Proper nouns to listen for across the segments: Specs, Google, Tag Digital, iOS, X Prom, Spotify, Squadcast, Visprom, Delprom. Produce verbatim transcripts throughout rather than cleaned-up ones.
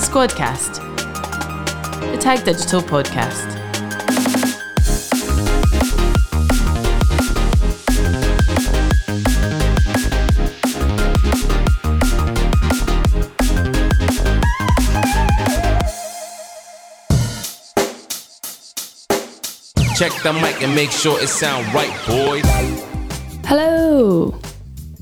Squadcast, the Tag Digital podcast. Check the mic and make sure it sound right, boys. Hello.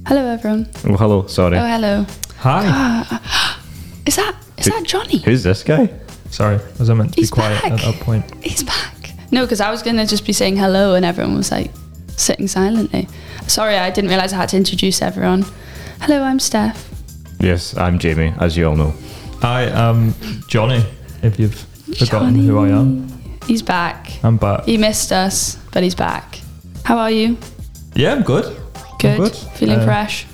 Hello, everyone. Oh, hello. Sorry. Oh, hello. Hi. Uh, is that is Who, that Johnny? Who's this guy? Sorry, was I meant to He's be quiet back. At that point? He's back. No, because I was going to just be saying hello and everyone was like sitting silently. Sorry, I didn't realise I had to introduce everyone. Hello, I'm Steph. Yes, I'm Jamie, as you all know. I am Johnny, if you've forgotten Johnny. Who I am. He's back. I'm back. He missed us, but he's back. How are you? Yeah, I'm good. Good. I'm good. Feeling uh, fresh?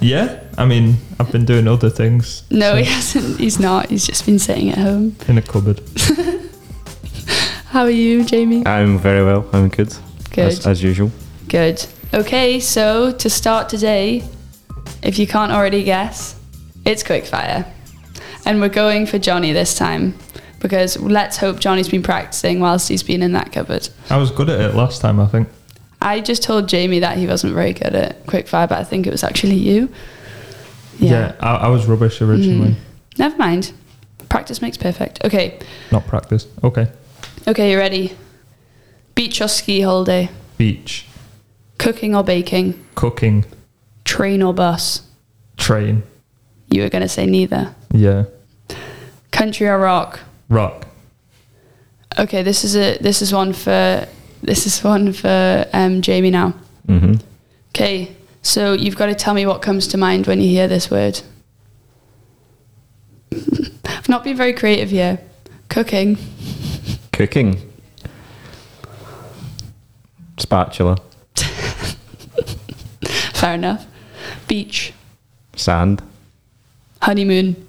Yeah. I mean, I've been doing other things. No, so. He hasn't. He's not. He's just been sitting at home. In a cupboard. How are you, Jamie? I'm very well. I'm good. Good. As, as usual. Good. Okay, so to start today, if you can't already guess, it's Quickfire. And we're going for Johnny this time. Because let's hope Johnny's been practicing whilst he's been in that cupboard. I was good at it last time, I think. I just told Jamie that he wasn't very good at quickfire, but I think it was actually you. Yeah, yeah I, I was rubbish originally. Mm. Never mind. Practice makes perfect. Okay. Not practice. Okay. Okay, you ready? Beach or ski holiday? Beach. Cooking or baking? Cooking. Train or bus? Train. You were going to say neither. Yeah. Country or rock? Rock. Okay, this is a this is one for this is one for um, Jamie now. Mm-hmm. Okay, so you've got to tell me what comes to mind when you hear this word. I've not been very creative here. Cooking. Cooking. Spatula. Fair enough. Beach. Sand. Honeymoon.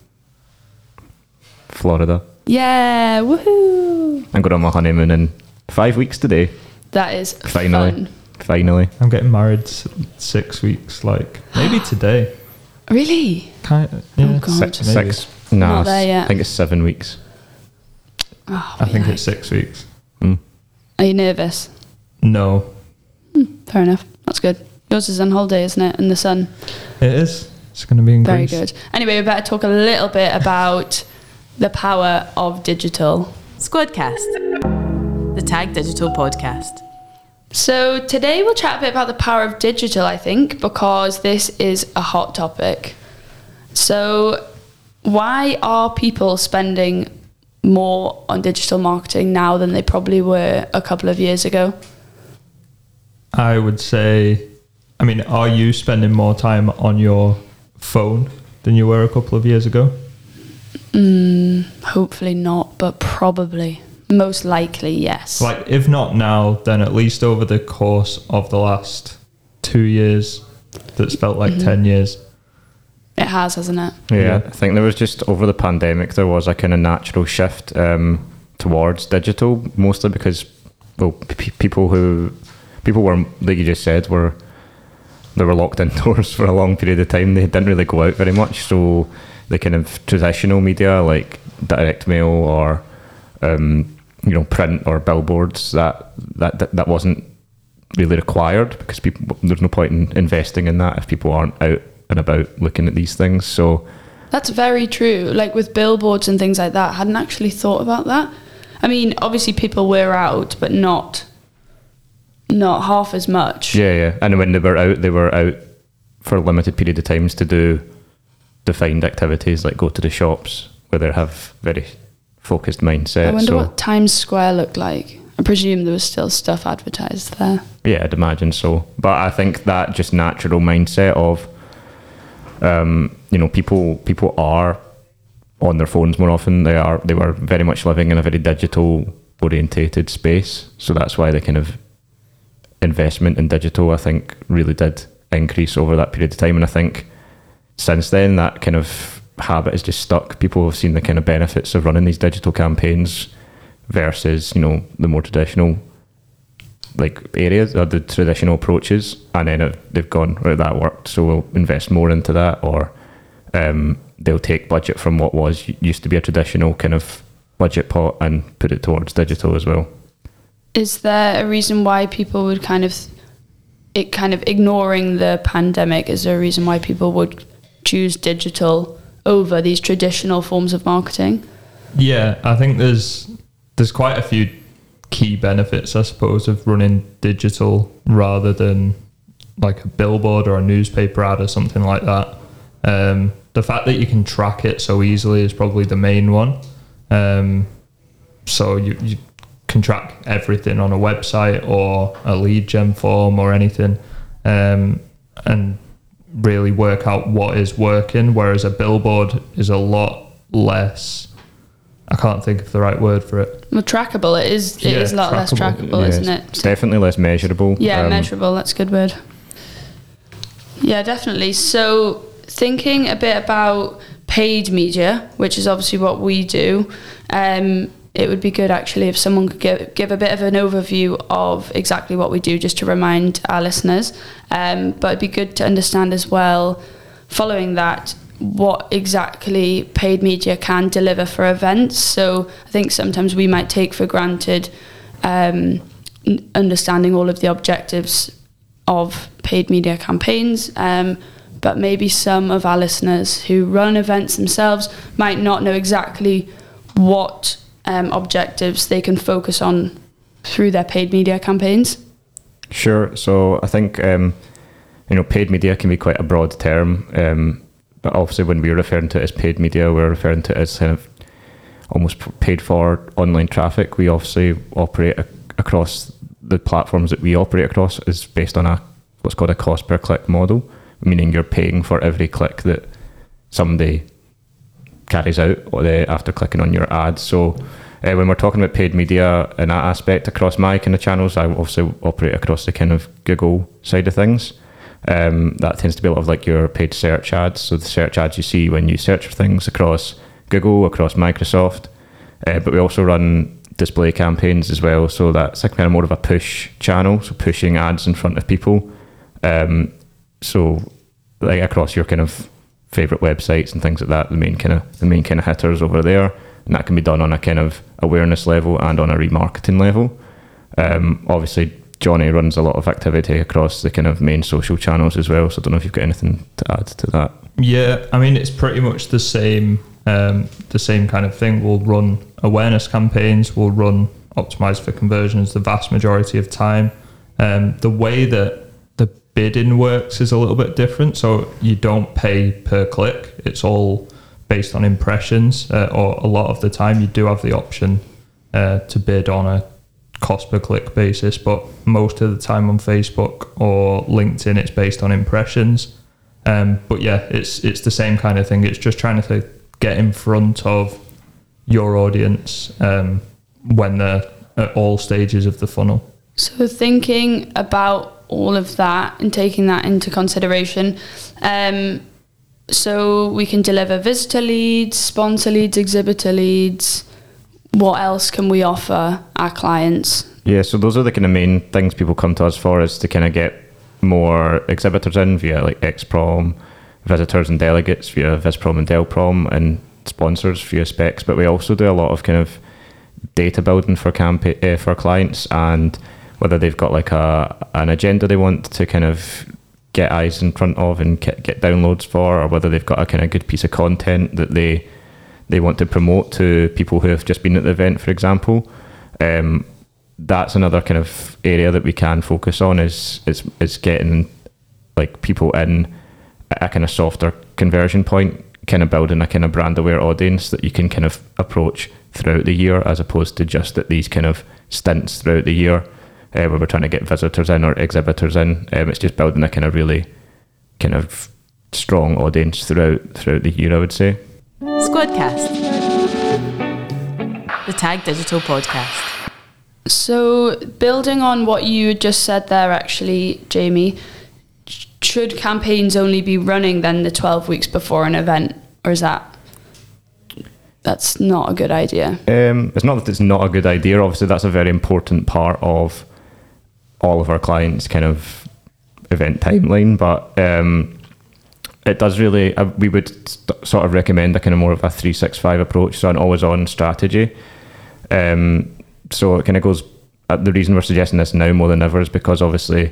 Florida. Yeah, woohoo! I'm going on my honeymoon in five weeks today. That is finally, fun. finally. I'm getting married six weeks, like maybe today. Really? Kind of, yeah. Oh God! Six? six nah, I think it's seven weeks. Oh, I think like. it's six weeks. Mm. Are you nervous? No. Mm, fair enough. That's good. Yours is on holiday, isn't it? In the sun. It is. It's going to be in Very Greece. good. Anyway, we better talk a little bit about. The power of digital. Squadcast, the Tag Digital podcast. So today we'll chat a bit about the power of digital, I think, because this is a hot topic. So why are people spending more on digital marketing now than they probably were a couple of years ago? I would say, I mean, are you spending more time on your phone than you were a couple of years ago? Mm, hopefully not, but probably. Most likely, yes. Like, if not now, then at least over the course of the last two years, that's felt like mm-hmm. ten years. It has, hasn't it? Yeah, I think there was just, over the pandemic, there was a kind of natural shift um, towards digital, mostly because, well, p- people who, people were, like you just said, were, they were locked indoors for a long period of time. They didn't really go out very much, so... the kind of traditional media like direct mail or um, you know print or billboards that, that that that wasn't really required because people there's no point in investing in that if people aren't out and about looking at these things. So that's very true. Like with billboards and things like that, I hadn't actually thought about that. I mean, obviously people were out, but not not half as much. Yeah, yeah. And when they were out, they were out for a limited period of times to do. Defined activities like go to the shops where they have very focused mindset. I wonder so. what Times Square looked like. I presume there was still stuff advertised there. Yeah, I'd imagine so. But I think that just natural mindset of, um, you know, people people are on their phones more often. They are they were very much living in a very digital orientated space. So that's why the kind of investment in digital, I think, really did increase over that period of time. And I think. Since then, that kind of habit has just stuck. People have seen the kind of benefits of running these digital campaigns versus, you know, the more traditional like areas or the traditional approaches. And then it, they've gone, right, that worked, so we'll invest more into that. Or um, they'll take budget from what was used to be a traditional kind of budget pot and put it towards digital as well. Is there a reason why people would kind of, it kind of ignoring the pandemic, is there a reason why people would choose digital over these traditional forms of marketing? Yeah, I think there's there's quite a few key benefits, I suppose, of running digital rather than like a billboard or a newspaper ad or something like that. Um, the fact that you can track it so easily is probably the main one. Um, so you, you can track everything on a website or a lead gen form or anything, um, and really work out what is working, whereas a billboard is a lot less... I can't think of the right word for it. Well, trackable. It is. It yeah, is a lot trackable. less trackable, yeah, isn't it? It's definitely less measurable. Yeah, um, measurable. That's a good word. Yeah, definitely. So thinking a bit about paid media, which is obviously what we do, um, it would be good actually if someone could give, give a bit of an overview of exactly what we do, just to remind our listeners. Um, but it'd be good to understand as well, following that, what exactly paid media can deliver for events. So I think sometimes we might take for granted um, understanding all of the objectives of paid media campaigns, um, but maybe some of our listeners who run events themselves might not know exactly what um, objectives they can focus on through their paid media campaigns. Sure. So I think um, you know, paid media can be quite a broad term. Um, But obviously when we're referring to it as paid media, we're referring to it as kind of almost paid for online traffic. We obviously operate ac- across the platforms that we operate across is based on a what's called a cost per click model, meaning you're paying for every click that somebody carries out or they, after clicking on your ad. So uh, when we're talking about paid media in that aspect across my kind of channels, I obviously operate across the kind of Google side of things. Um, that tends to be a lot of like your paid search ads. So the search ads you see when you search for things across Google, across Microsoft, uh, but we also run display campaigns as well. So that's like kind of more of a push channel, so pushing ads in front of people. Um, so like across your kind of favorite websites and things like that, the main kind of the main kind of hitters over there, and that can be done on a kind of awareness level and on a remarketing level. Um, obviously, Johnny runs a lot of activity across the kind of main social channels as well, so I don't know if you've got anything to add to that. Yeah, I mean, it's pretty much the same um, the same kind of thing. We'll run awareness campaigns, we'll run optimised for conversions the vast majority of time. Um, the way that the bidding works is a little bit different, so you don't pay per click. It's all based on impressions, uh, or a lot of the time you do have the option uh, to bid on a cost per click basis, but most of the time on Facebook or LinkedIn it's based on impressions. Um, but yeah, it's it's the same kind of thing. It's just trying to get in front of your audience um, when they're at all stages of the funnel. So thinking about all of that and taking that into consideration, um, so we can deliver visitor leads, sponsor leads, exhibitor leads. What else can we offer our clients? Yeah, so those are the kind of main things people come to us for, is to kind of get more exhibitors in via like X Prom, visitors and delegates via Visprom and Delprom, and sponsors via Specs. But we also do a lot of kind of data building for campa- uh, for clients, and whether they've got like a an agenda they want to kind of get eyes in front of and get, get downloads for, or whether they've got a kind of good piece of content that they they want to promote to people who have just been at the event, for example. Um, that's another kind of area that we can focus on, is is is getting like people in a kind of softer conversion point, kind of building a kind of brand aware audience that you can kind of approach throughout the year, as opposed to just at these kind of stints throughout the year uh, where we're trying to get visitors in or exhibitors in. Um, it's just building a kind of really kind of strong audience throughout throughout the year, I would say. Squadcast, the Tag Digital podcast. So building on what you just said there, actually, Jamie, should campaigns only be running then the twelve weeks before an event, or is that that's not a good idea? Um, it's not that it's not a good idea. Obviously, that's a very important part of all of our clients' kind of event timeline, but um, it does really, uh, we would st- sort of recommend a kind of more of a three sixty-five approach, so an always-on strategy. Um, so it kind of goes, uh, the reason we're suggesting this now more than ever is because obviously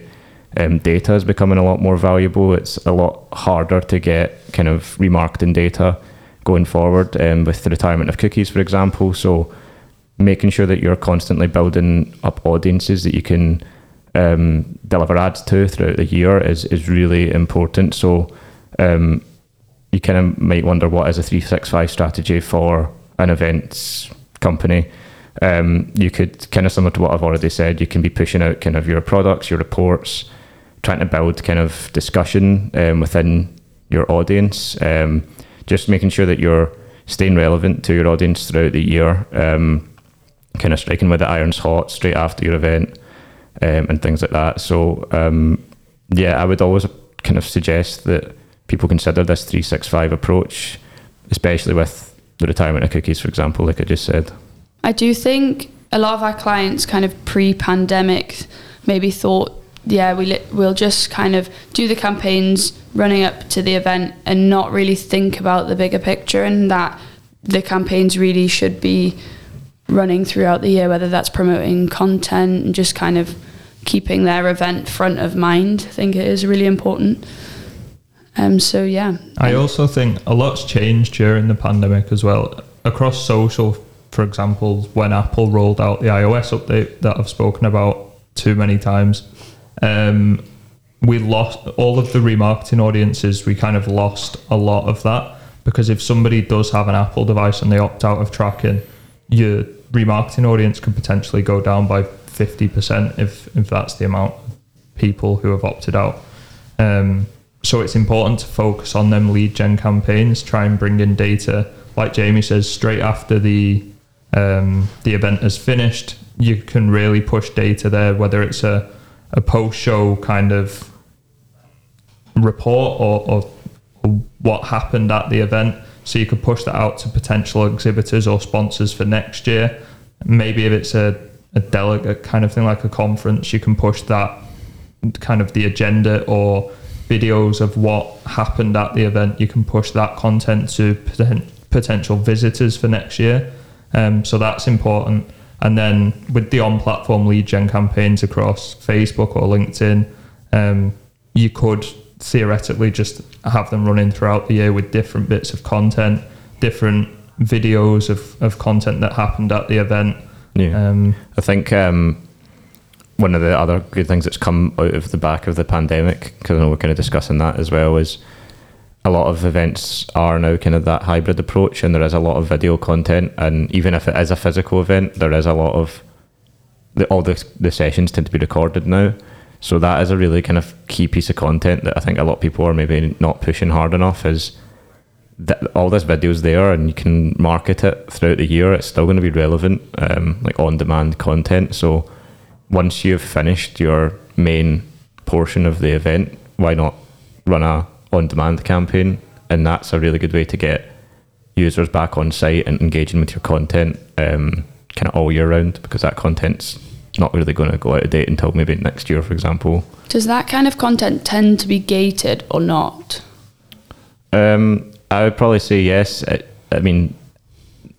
um, data is becoming a lot more valuable. It's a lot harder to get kind of remarketing data going forward um, with the retirement of cookies, for example. So making sure that you're constantly building up audiences that you can um, deliver ads to throughout the year is, is really important. So Um, you kind of might wonder what is a three sixty-five strategy for an events company. Um, you could, kind of similar to what I've already said, you can be pushing out kind of your products, your reports, trying to build kind of discussion um, within your audience, um, just making sure that you're staying relevant to your audience throughout the year, um, kind of striking where the iron's hot straight after your event um, and things like that. So um, yeah, I would always kind of suggest that people consider this three sixty-five approach, especially with the retirement of cookies, for example, like I just said. I do think a lot of our clients kind of pre-pandemic maybe thought, yeah, we li- we'll just kind of do the campaigns running up to the event and not really think about the bigger picture, and that the campaigns really should be running throughout the year, whether that's promoting content and just kind of keeping their event front of mind. I think it is really important. Um, so yeah. I also think a lot's changed during the pandemic as well. Across social, for example, when Apple rolled out the iOS update that I've spoken about too many times, um, we lost all of the remarketing audiences. We kind of lost a lot of that, because if somebody does have an Apple device and they opt out of tracking, your remarketing audience could potentially go down by fifty percent if, if that's the amount of people who have opted out. Um, So it's important to focus on them lead gen campaigns, try and bring in data. Like Jamie says, straight after the um, the event is finished, you can really push data there, whether it's a, a post-show kind of report or, or what happened at the event. So you could push that out to potential exhibitors or sponsors for next year. Maybe if it's a, a delegate kind of thing, like a conference, you can push that kind of the agenda or videos of what happened at the event. You can push that content to poten- potential visitors for next year. Um, so that's important. And then with the on-platform lead gen campaigns across Facebook or LinkedIn, um, you could theoretically just have them running throughout the year with different bits of content, different videos of, of content that happened at the event. Yeah. Um, I think... Um one of the other good things that's come out of the back of the pandemic, because I know we're kind of discussing that as well, is a lot of events are now kind of that hybrid approach, and there is a lot of video content, and even if it is a physical event, there is a lot of the, all the, the sessions tend to be recorded now. So that is a really kind of key piece of content that I think a lot of people are maybe not pushing hard enough, is that all this video's there and you can market it throughout the year. It's still going to be relevant, um, like on-demand content. So once you've finished your main portion of the event, why not run a on-demand campaign? And that's a really good way to get users back on site and engaging with your content um, kind of all year round, because that content's not really going to go out of date until maybe next year, for example. Does that kind of content tend to be gated or not? Um, I would probably say yes. I, I mean,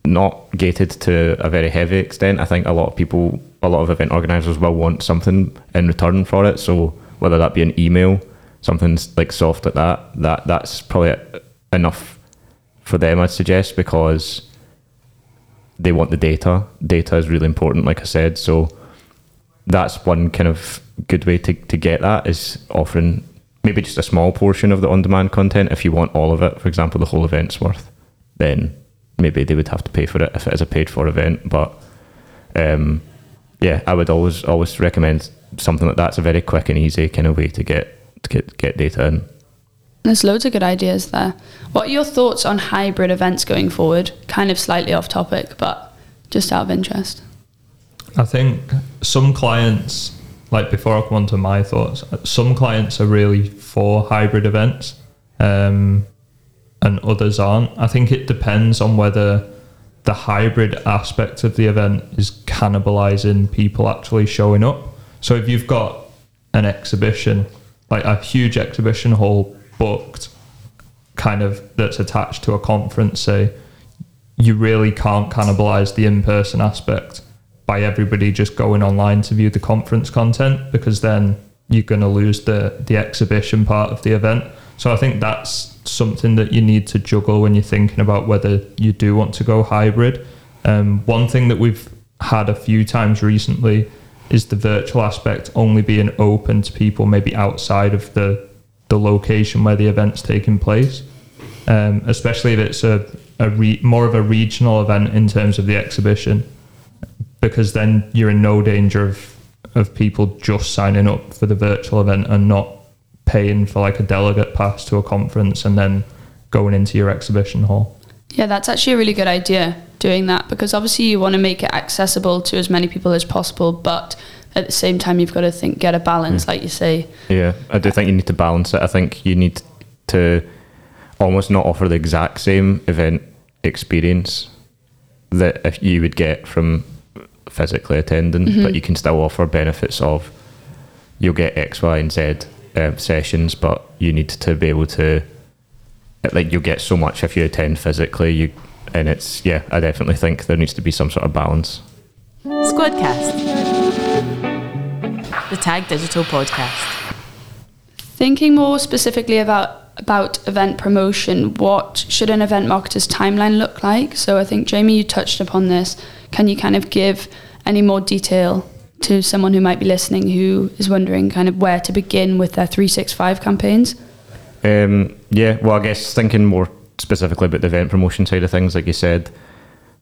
not gated to a very heavy extent. I think a lot of people... a lot of event organisers will want something in return for it. So whether that be an email, something like soft like that, that that's probably enough for them, I'd suggest, because they want the data. Data is really important, like I said. So that's one kind of good way to, to get that, is offering maybe just a small portion of the on-demand content. If you want all of it, for example, the whole event's worth, then maybe they would have to pay for it if it is a paid-for event. But... um yeah, I would always always recommend something like that's a very quick and easy kind of way to get to get, get data in. There's loads of good ideas there. What are your thoughts on hybrid events going forward? Kind of slightly off topic, but just out of interest. I think some clients, like before I come on to my thoughts, some clients are really for hybrid events um, and others aren't. I think it depends on whether the hybrid aspect of the event is cannibalizing people actually showing up. So if you've got an exhibition, like a huge exhibition hall booked, kind of that's attached to a conference. So you really can't cannibalize the in-person aspect by everybody just going online to view the conference content, because then you're going to lose the the exhibition part of the event. So I think that's something that you need to juggle when you're thinking about whether you do want to go hybrid. Um, one thing that we've had a few times recently is the virtual aspect only being open to people maybe outside of the the location where the event's taking place, um, especially if it's a, a re- more of a regional event in terms of the exhibition, because then you're in no danger of of people just signing up for the virtual event and not paying for like a delegate pass to a conference and then going into your exhibition hall. Yeah, that's actually a really good idea, doing that, because obviously you want to make it accessible to as many people as possible, but at the same time you've got to think, get a balance, mm. like you say. Yeah, I do think you need to balance it. I think you need to almost not offer the exact same event experience that if you would get from physically attending, mm-hmm. but you can still offer benefits of, you'll get X, Y, and Z um, sessions, but you need to be able to, like, you'll get so much if you attend physically, you and it's, yeah, I definitely think there needs to be some sort of balance. Squadcast, the Tag Digital podcast. Thinking more specifically about about event promotion, what should an event marketer's timeline look like? So I think, Jamie, you touched upon this. Can you kind of give any more detail to someone who might be listening who is wondering kind of where to begin with their three sixty-five campaigns? Um, yeah, well, I guess thinking more specifically about the event promotion side of things, like you said,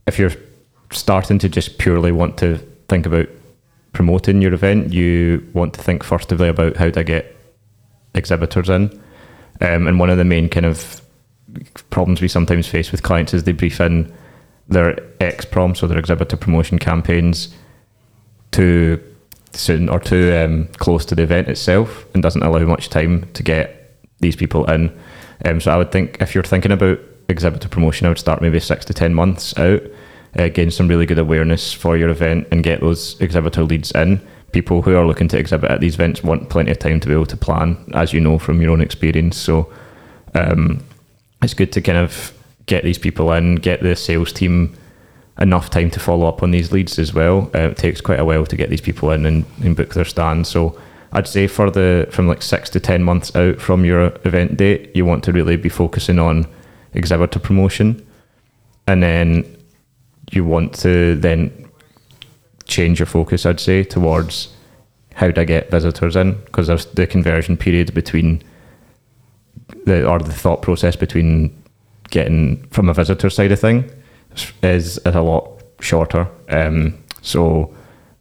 if you're starting to just purely want to think about promoting your event, you want to think firstly about how to get exhibitors in. Um, and one of the main kind of problems we sometimes face with clients is they brief in their X P R O M, so their exhibitor promotion campaigns, too soon or too um, close to the event itself, and doesn't allow much time to get these people in. Um, so I would think if you're thinking about exhibitor promotion, I would start maybe six to ten months out, uh, gain some really good awareness for your event and get those exhibitor leads in. People who are looking to exhibit at these events want plenty of time to be able to plan, as you know from your own experience. So um, it's good to kind of get these people in, get the sales team enough time to follow up on these leads as well. Uh, it takes quite a while to get these people in and, and book their stand. So I'd say for the from like six to ten months out from your event date, you want to really be focusing on exhibitor promotion, and then you want to then change your focus, I'd say, towards how do I get visitors in, because there's the conversion period between the or the thought process between getting from a visitor side of thing is, is a lot shorter. Um, so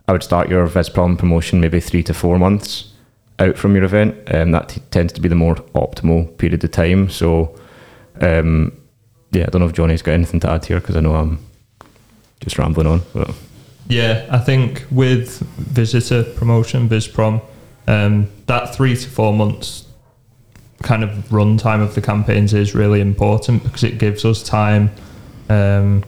I would start your Visprom promotion maybe three to four months out from your event, and um, that t- tends to be the more optimal period of time. So, um, yeah, I don't know if Johnny's got anything to add here, because I know I'm just rambling on. But. Yeah, I think with visitor promotion, Visprom, um, that three to four months kind of runtime of the campaigns is really important, because it gives us time um,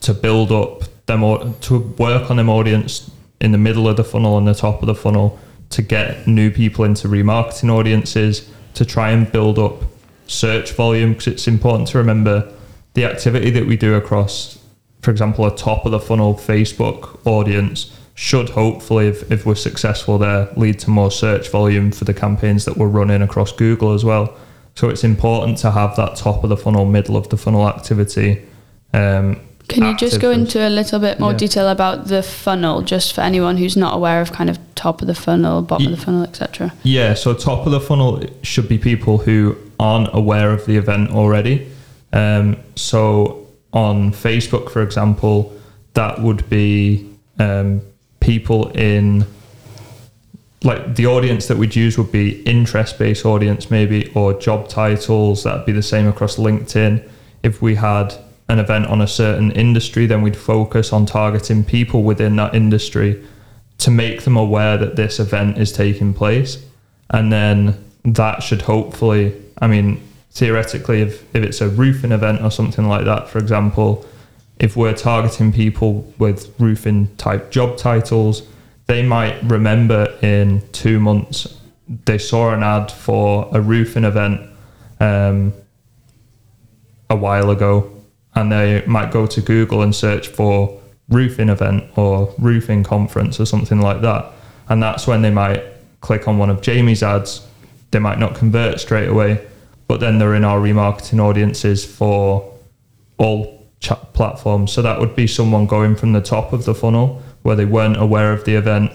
to build up them or to work on them audience in the middle of the funnel and the top of the funnel, to get new people into remarketing audiences, to try and build up search volume, because it's important to remember the activity that we do across, for example, a top of the funnel Facebook audience should hopefully, if, if we're successful there, lead to more search volume for the campaigns that we're running across Google as well. So it's important to have that top of the funnel, middle of the funnel activity. Um, Can you just go into a little bit more yeah. detail about the funnel, just for anyone who's not aware of kind of top of the funnel, bottom yeah. of the funnel, et cetera? Yeah, so top of the funnel should be people who aren't aware of the event already. Um, so on Facebook, for example, that would be um, people in, like, the audience that we'd use would be interest-based audience maybe, or job titles. That'd be the same across LinkedIn. If we had an event on a certain industry, then we'd focus on targeting people within that industry to make them aware that this event is taking place. And then that should hopefully, I mean, theoretically, if, if it's a roofing event or something like that, for example, if we're targeting people with roofing type job titles, they might remember in two months they saw an ad for a roofing event, um, a while ago, and they might go to Google and search for roofing event or roofing conference or something like that. And that's when they might click on one of Jamie's ads. They might not convert straight away, but then they're in our remarketing audiences for all chat platforms. So that would be someone going from the top of the funnel where they weren't aware of the event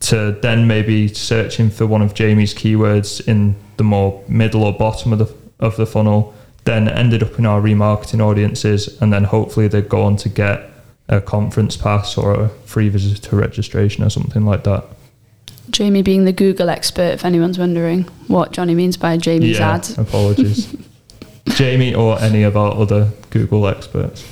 to then maybe searching for one of Jamie's keywords in the more middle or bottom of the of the funnel, then ended up in our remarketing audiences, and then hopefully they go on to get a conference pass or a free visitor registration or something like that. Jamie being the Google expert, if anyone's wondering what Johnny means by Jamie's yeah, ad. Apologies. Jamie or any of our other Google experts.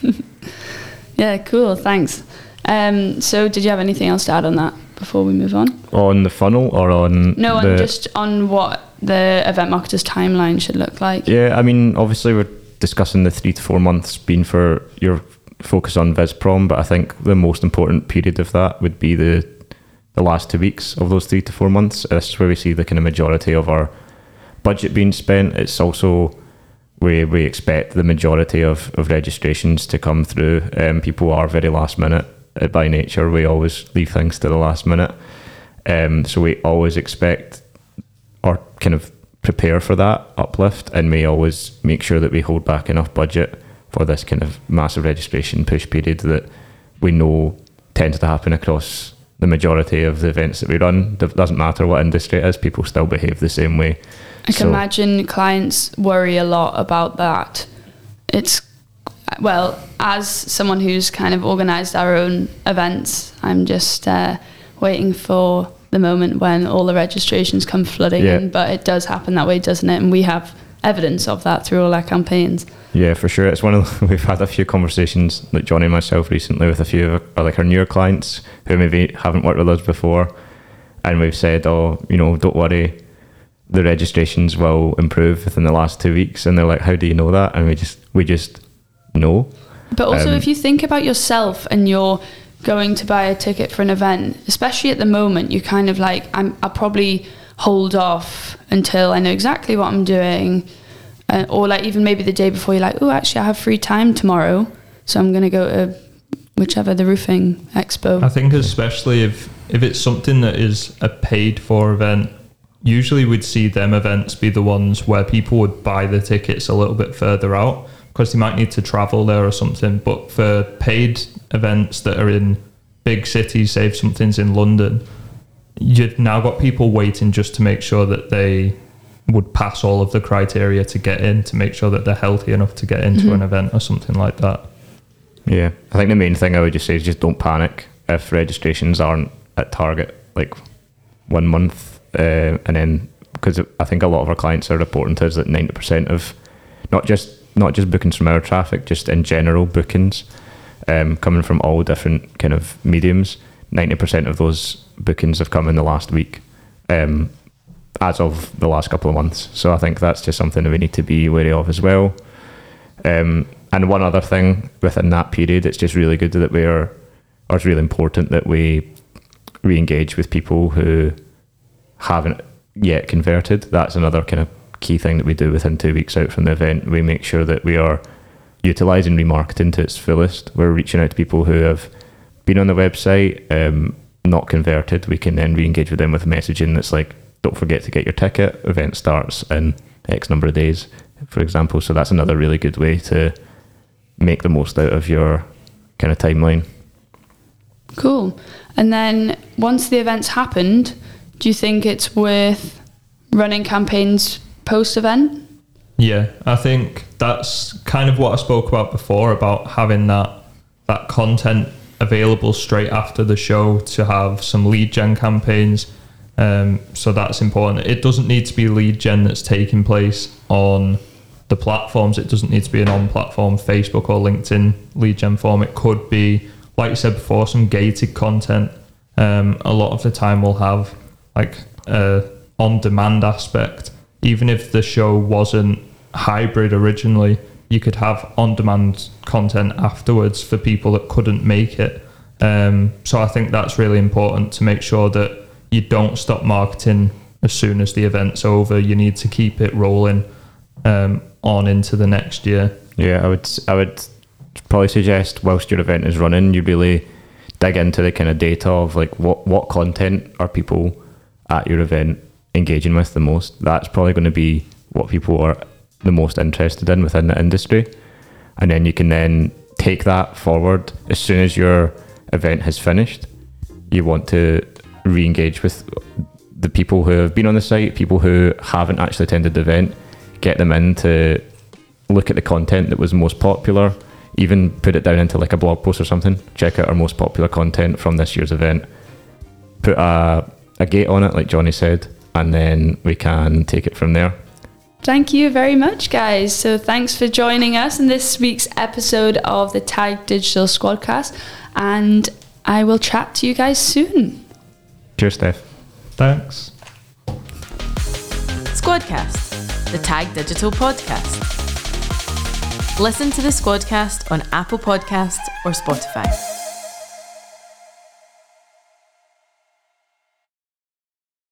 Yeah, cool, thanks. Um, so did you have anything else to add on that before we move on? On the funnel or on... No, on just on what the event marketer's timeline should look like. Yeah, I mean, obviously we're discussing the three to four months being for your focus on Visprom, but I think the most important period of that would be the the last two weeks of those three to four months. This is where we see the kind of majority of our budget being spent. It's also where we expect the majority of, of registrations to come through. Um, people are very last minute by nature. We always leave things to the last minute. Um, so we always expect or kind of prepare for that uplift, and we always make sure that we hold back enough budget for this kind of massive registration push period that we know tends to happen across the majority of the events that we run. It doesn't matter what industry it is, people still behave the same way. I can so, imagine clients worry a lot about that. It's, well, as someone who's kind of organised our own events, I'm just uh, waiting for the moment when all the registrations come flooding yeah. in, but it does happen that way, doesn't it? And we have evidence of that through all our campaigns. Yeah, for sure. It's one of the, we've had a few conversations, like Johnny and myself recently, with a few of our, like our newer clients who maybe haven't worked with us before, and we've said, oh, you know, don't worry, the registrations will improve within the last two weeks, and they're like, how do you know that? And we just we just know. But also, um, if you think about yourself and you're going to buy a ticket for an event, especially at the moment, you kind of like, I'm, I'll probably hold off until I know exactly what I'm doing. Uh, or like even maybe the day before, you're like, oh, actually I have free time tomorrow, so I'm going to go to whichever, the roofing expo. I think especially if, if it's something that is a paid for event, usually we'd see them events be the ones where people would buy the tickets a little bit further out because they might need to travel there or something. But for paid events that are in big cities, say if something's in London, you've now got people waiting just to make sure that they would pass all of the criteria to get in, to make sure that they're healthy enough to get into mm-hmm. an event or something like that. Yeah, I think the main thing I would just say is just don't panic if registrations aren't at target like one month. Uh, and then, because I think a lot of our clients are reporting to us that ninety percent of not just not just bookings from our traffic, just in general bookings um, coming from all different kind of mediums, ninety percent of those bookings have come in the last week. Um, as of the last couple of months. So I think that's just something that we need to be wary of as well. Um, and one other thing within that period, it's just really good that we are, or it's really important that we re-engage with people who haven't yet converted. That's another kind of key thing that we do within two weeks out from the event. We make sure that we are utilising remarketing to its fullest. We're reaching out to people who have been on the website, um, not converted. We can then re-engage with them with messaging that's like, don't forget to get your ticket, event starts in X number of days, for example. So that's another really good way to make the most out of your kind of timeline. Cool. And then once the event's happened, do you think it's worth running campaigns post-event? Yeah, I think that's kind of what I spoke about before, about having that that content available straight after the show to have some lead gen campaigns. Um, so that's important. It doesn't need to be lead gen that's taking place on the platforms. It doesn't need to be an on-platform Facebook or LinkedIn lead gen form. It could be, like you said before, some gated content. Um, a lot of the time we'll have like a on-demand aspect. Even if the show wasn't hybrid originally, you could have on-demand content afterwards for people that couldn't make it. Um, so I think that's really important to make sure that you don't stop marketing as soon as the event's over. You need to keep it rolling um, on into the next year. Yeah, I would I would probably suggest whilst your event is running, you really dig into the kind of data of like what, what content are people at your event engaging with the most. That's probably going to be what people are the most interested in within the industry. And then you can then take that forward. As soon as your event has finished, you want to re-engage with the people who have been on the site, people who haven't actually attended the event, get them in to look at the content that was most popular, even put it down into like a blog post or something. Check out our most popular content from this year's event. Put a, a gate on it, like Johnny said, and then we can take it from there. Thank you very much, guys. So thanks for joining us in this week's episode of the Tag Digital Squadcast, and I will chat to you guys soon. Cheers, Steph. Thanks. Squadcast, the Tag Digital podcast. Listen to the Squadcast on Apple Podcasts or Spotify.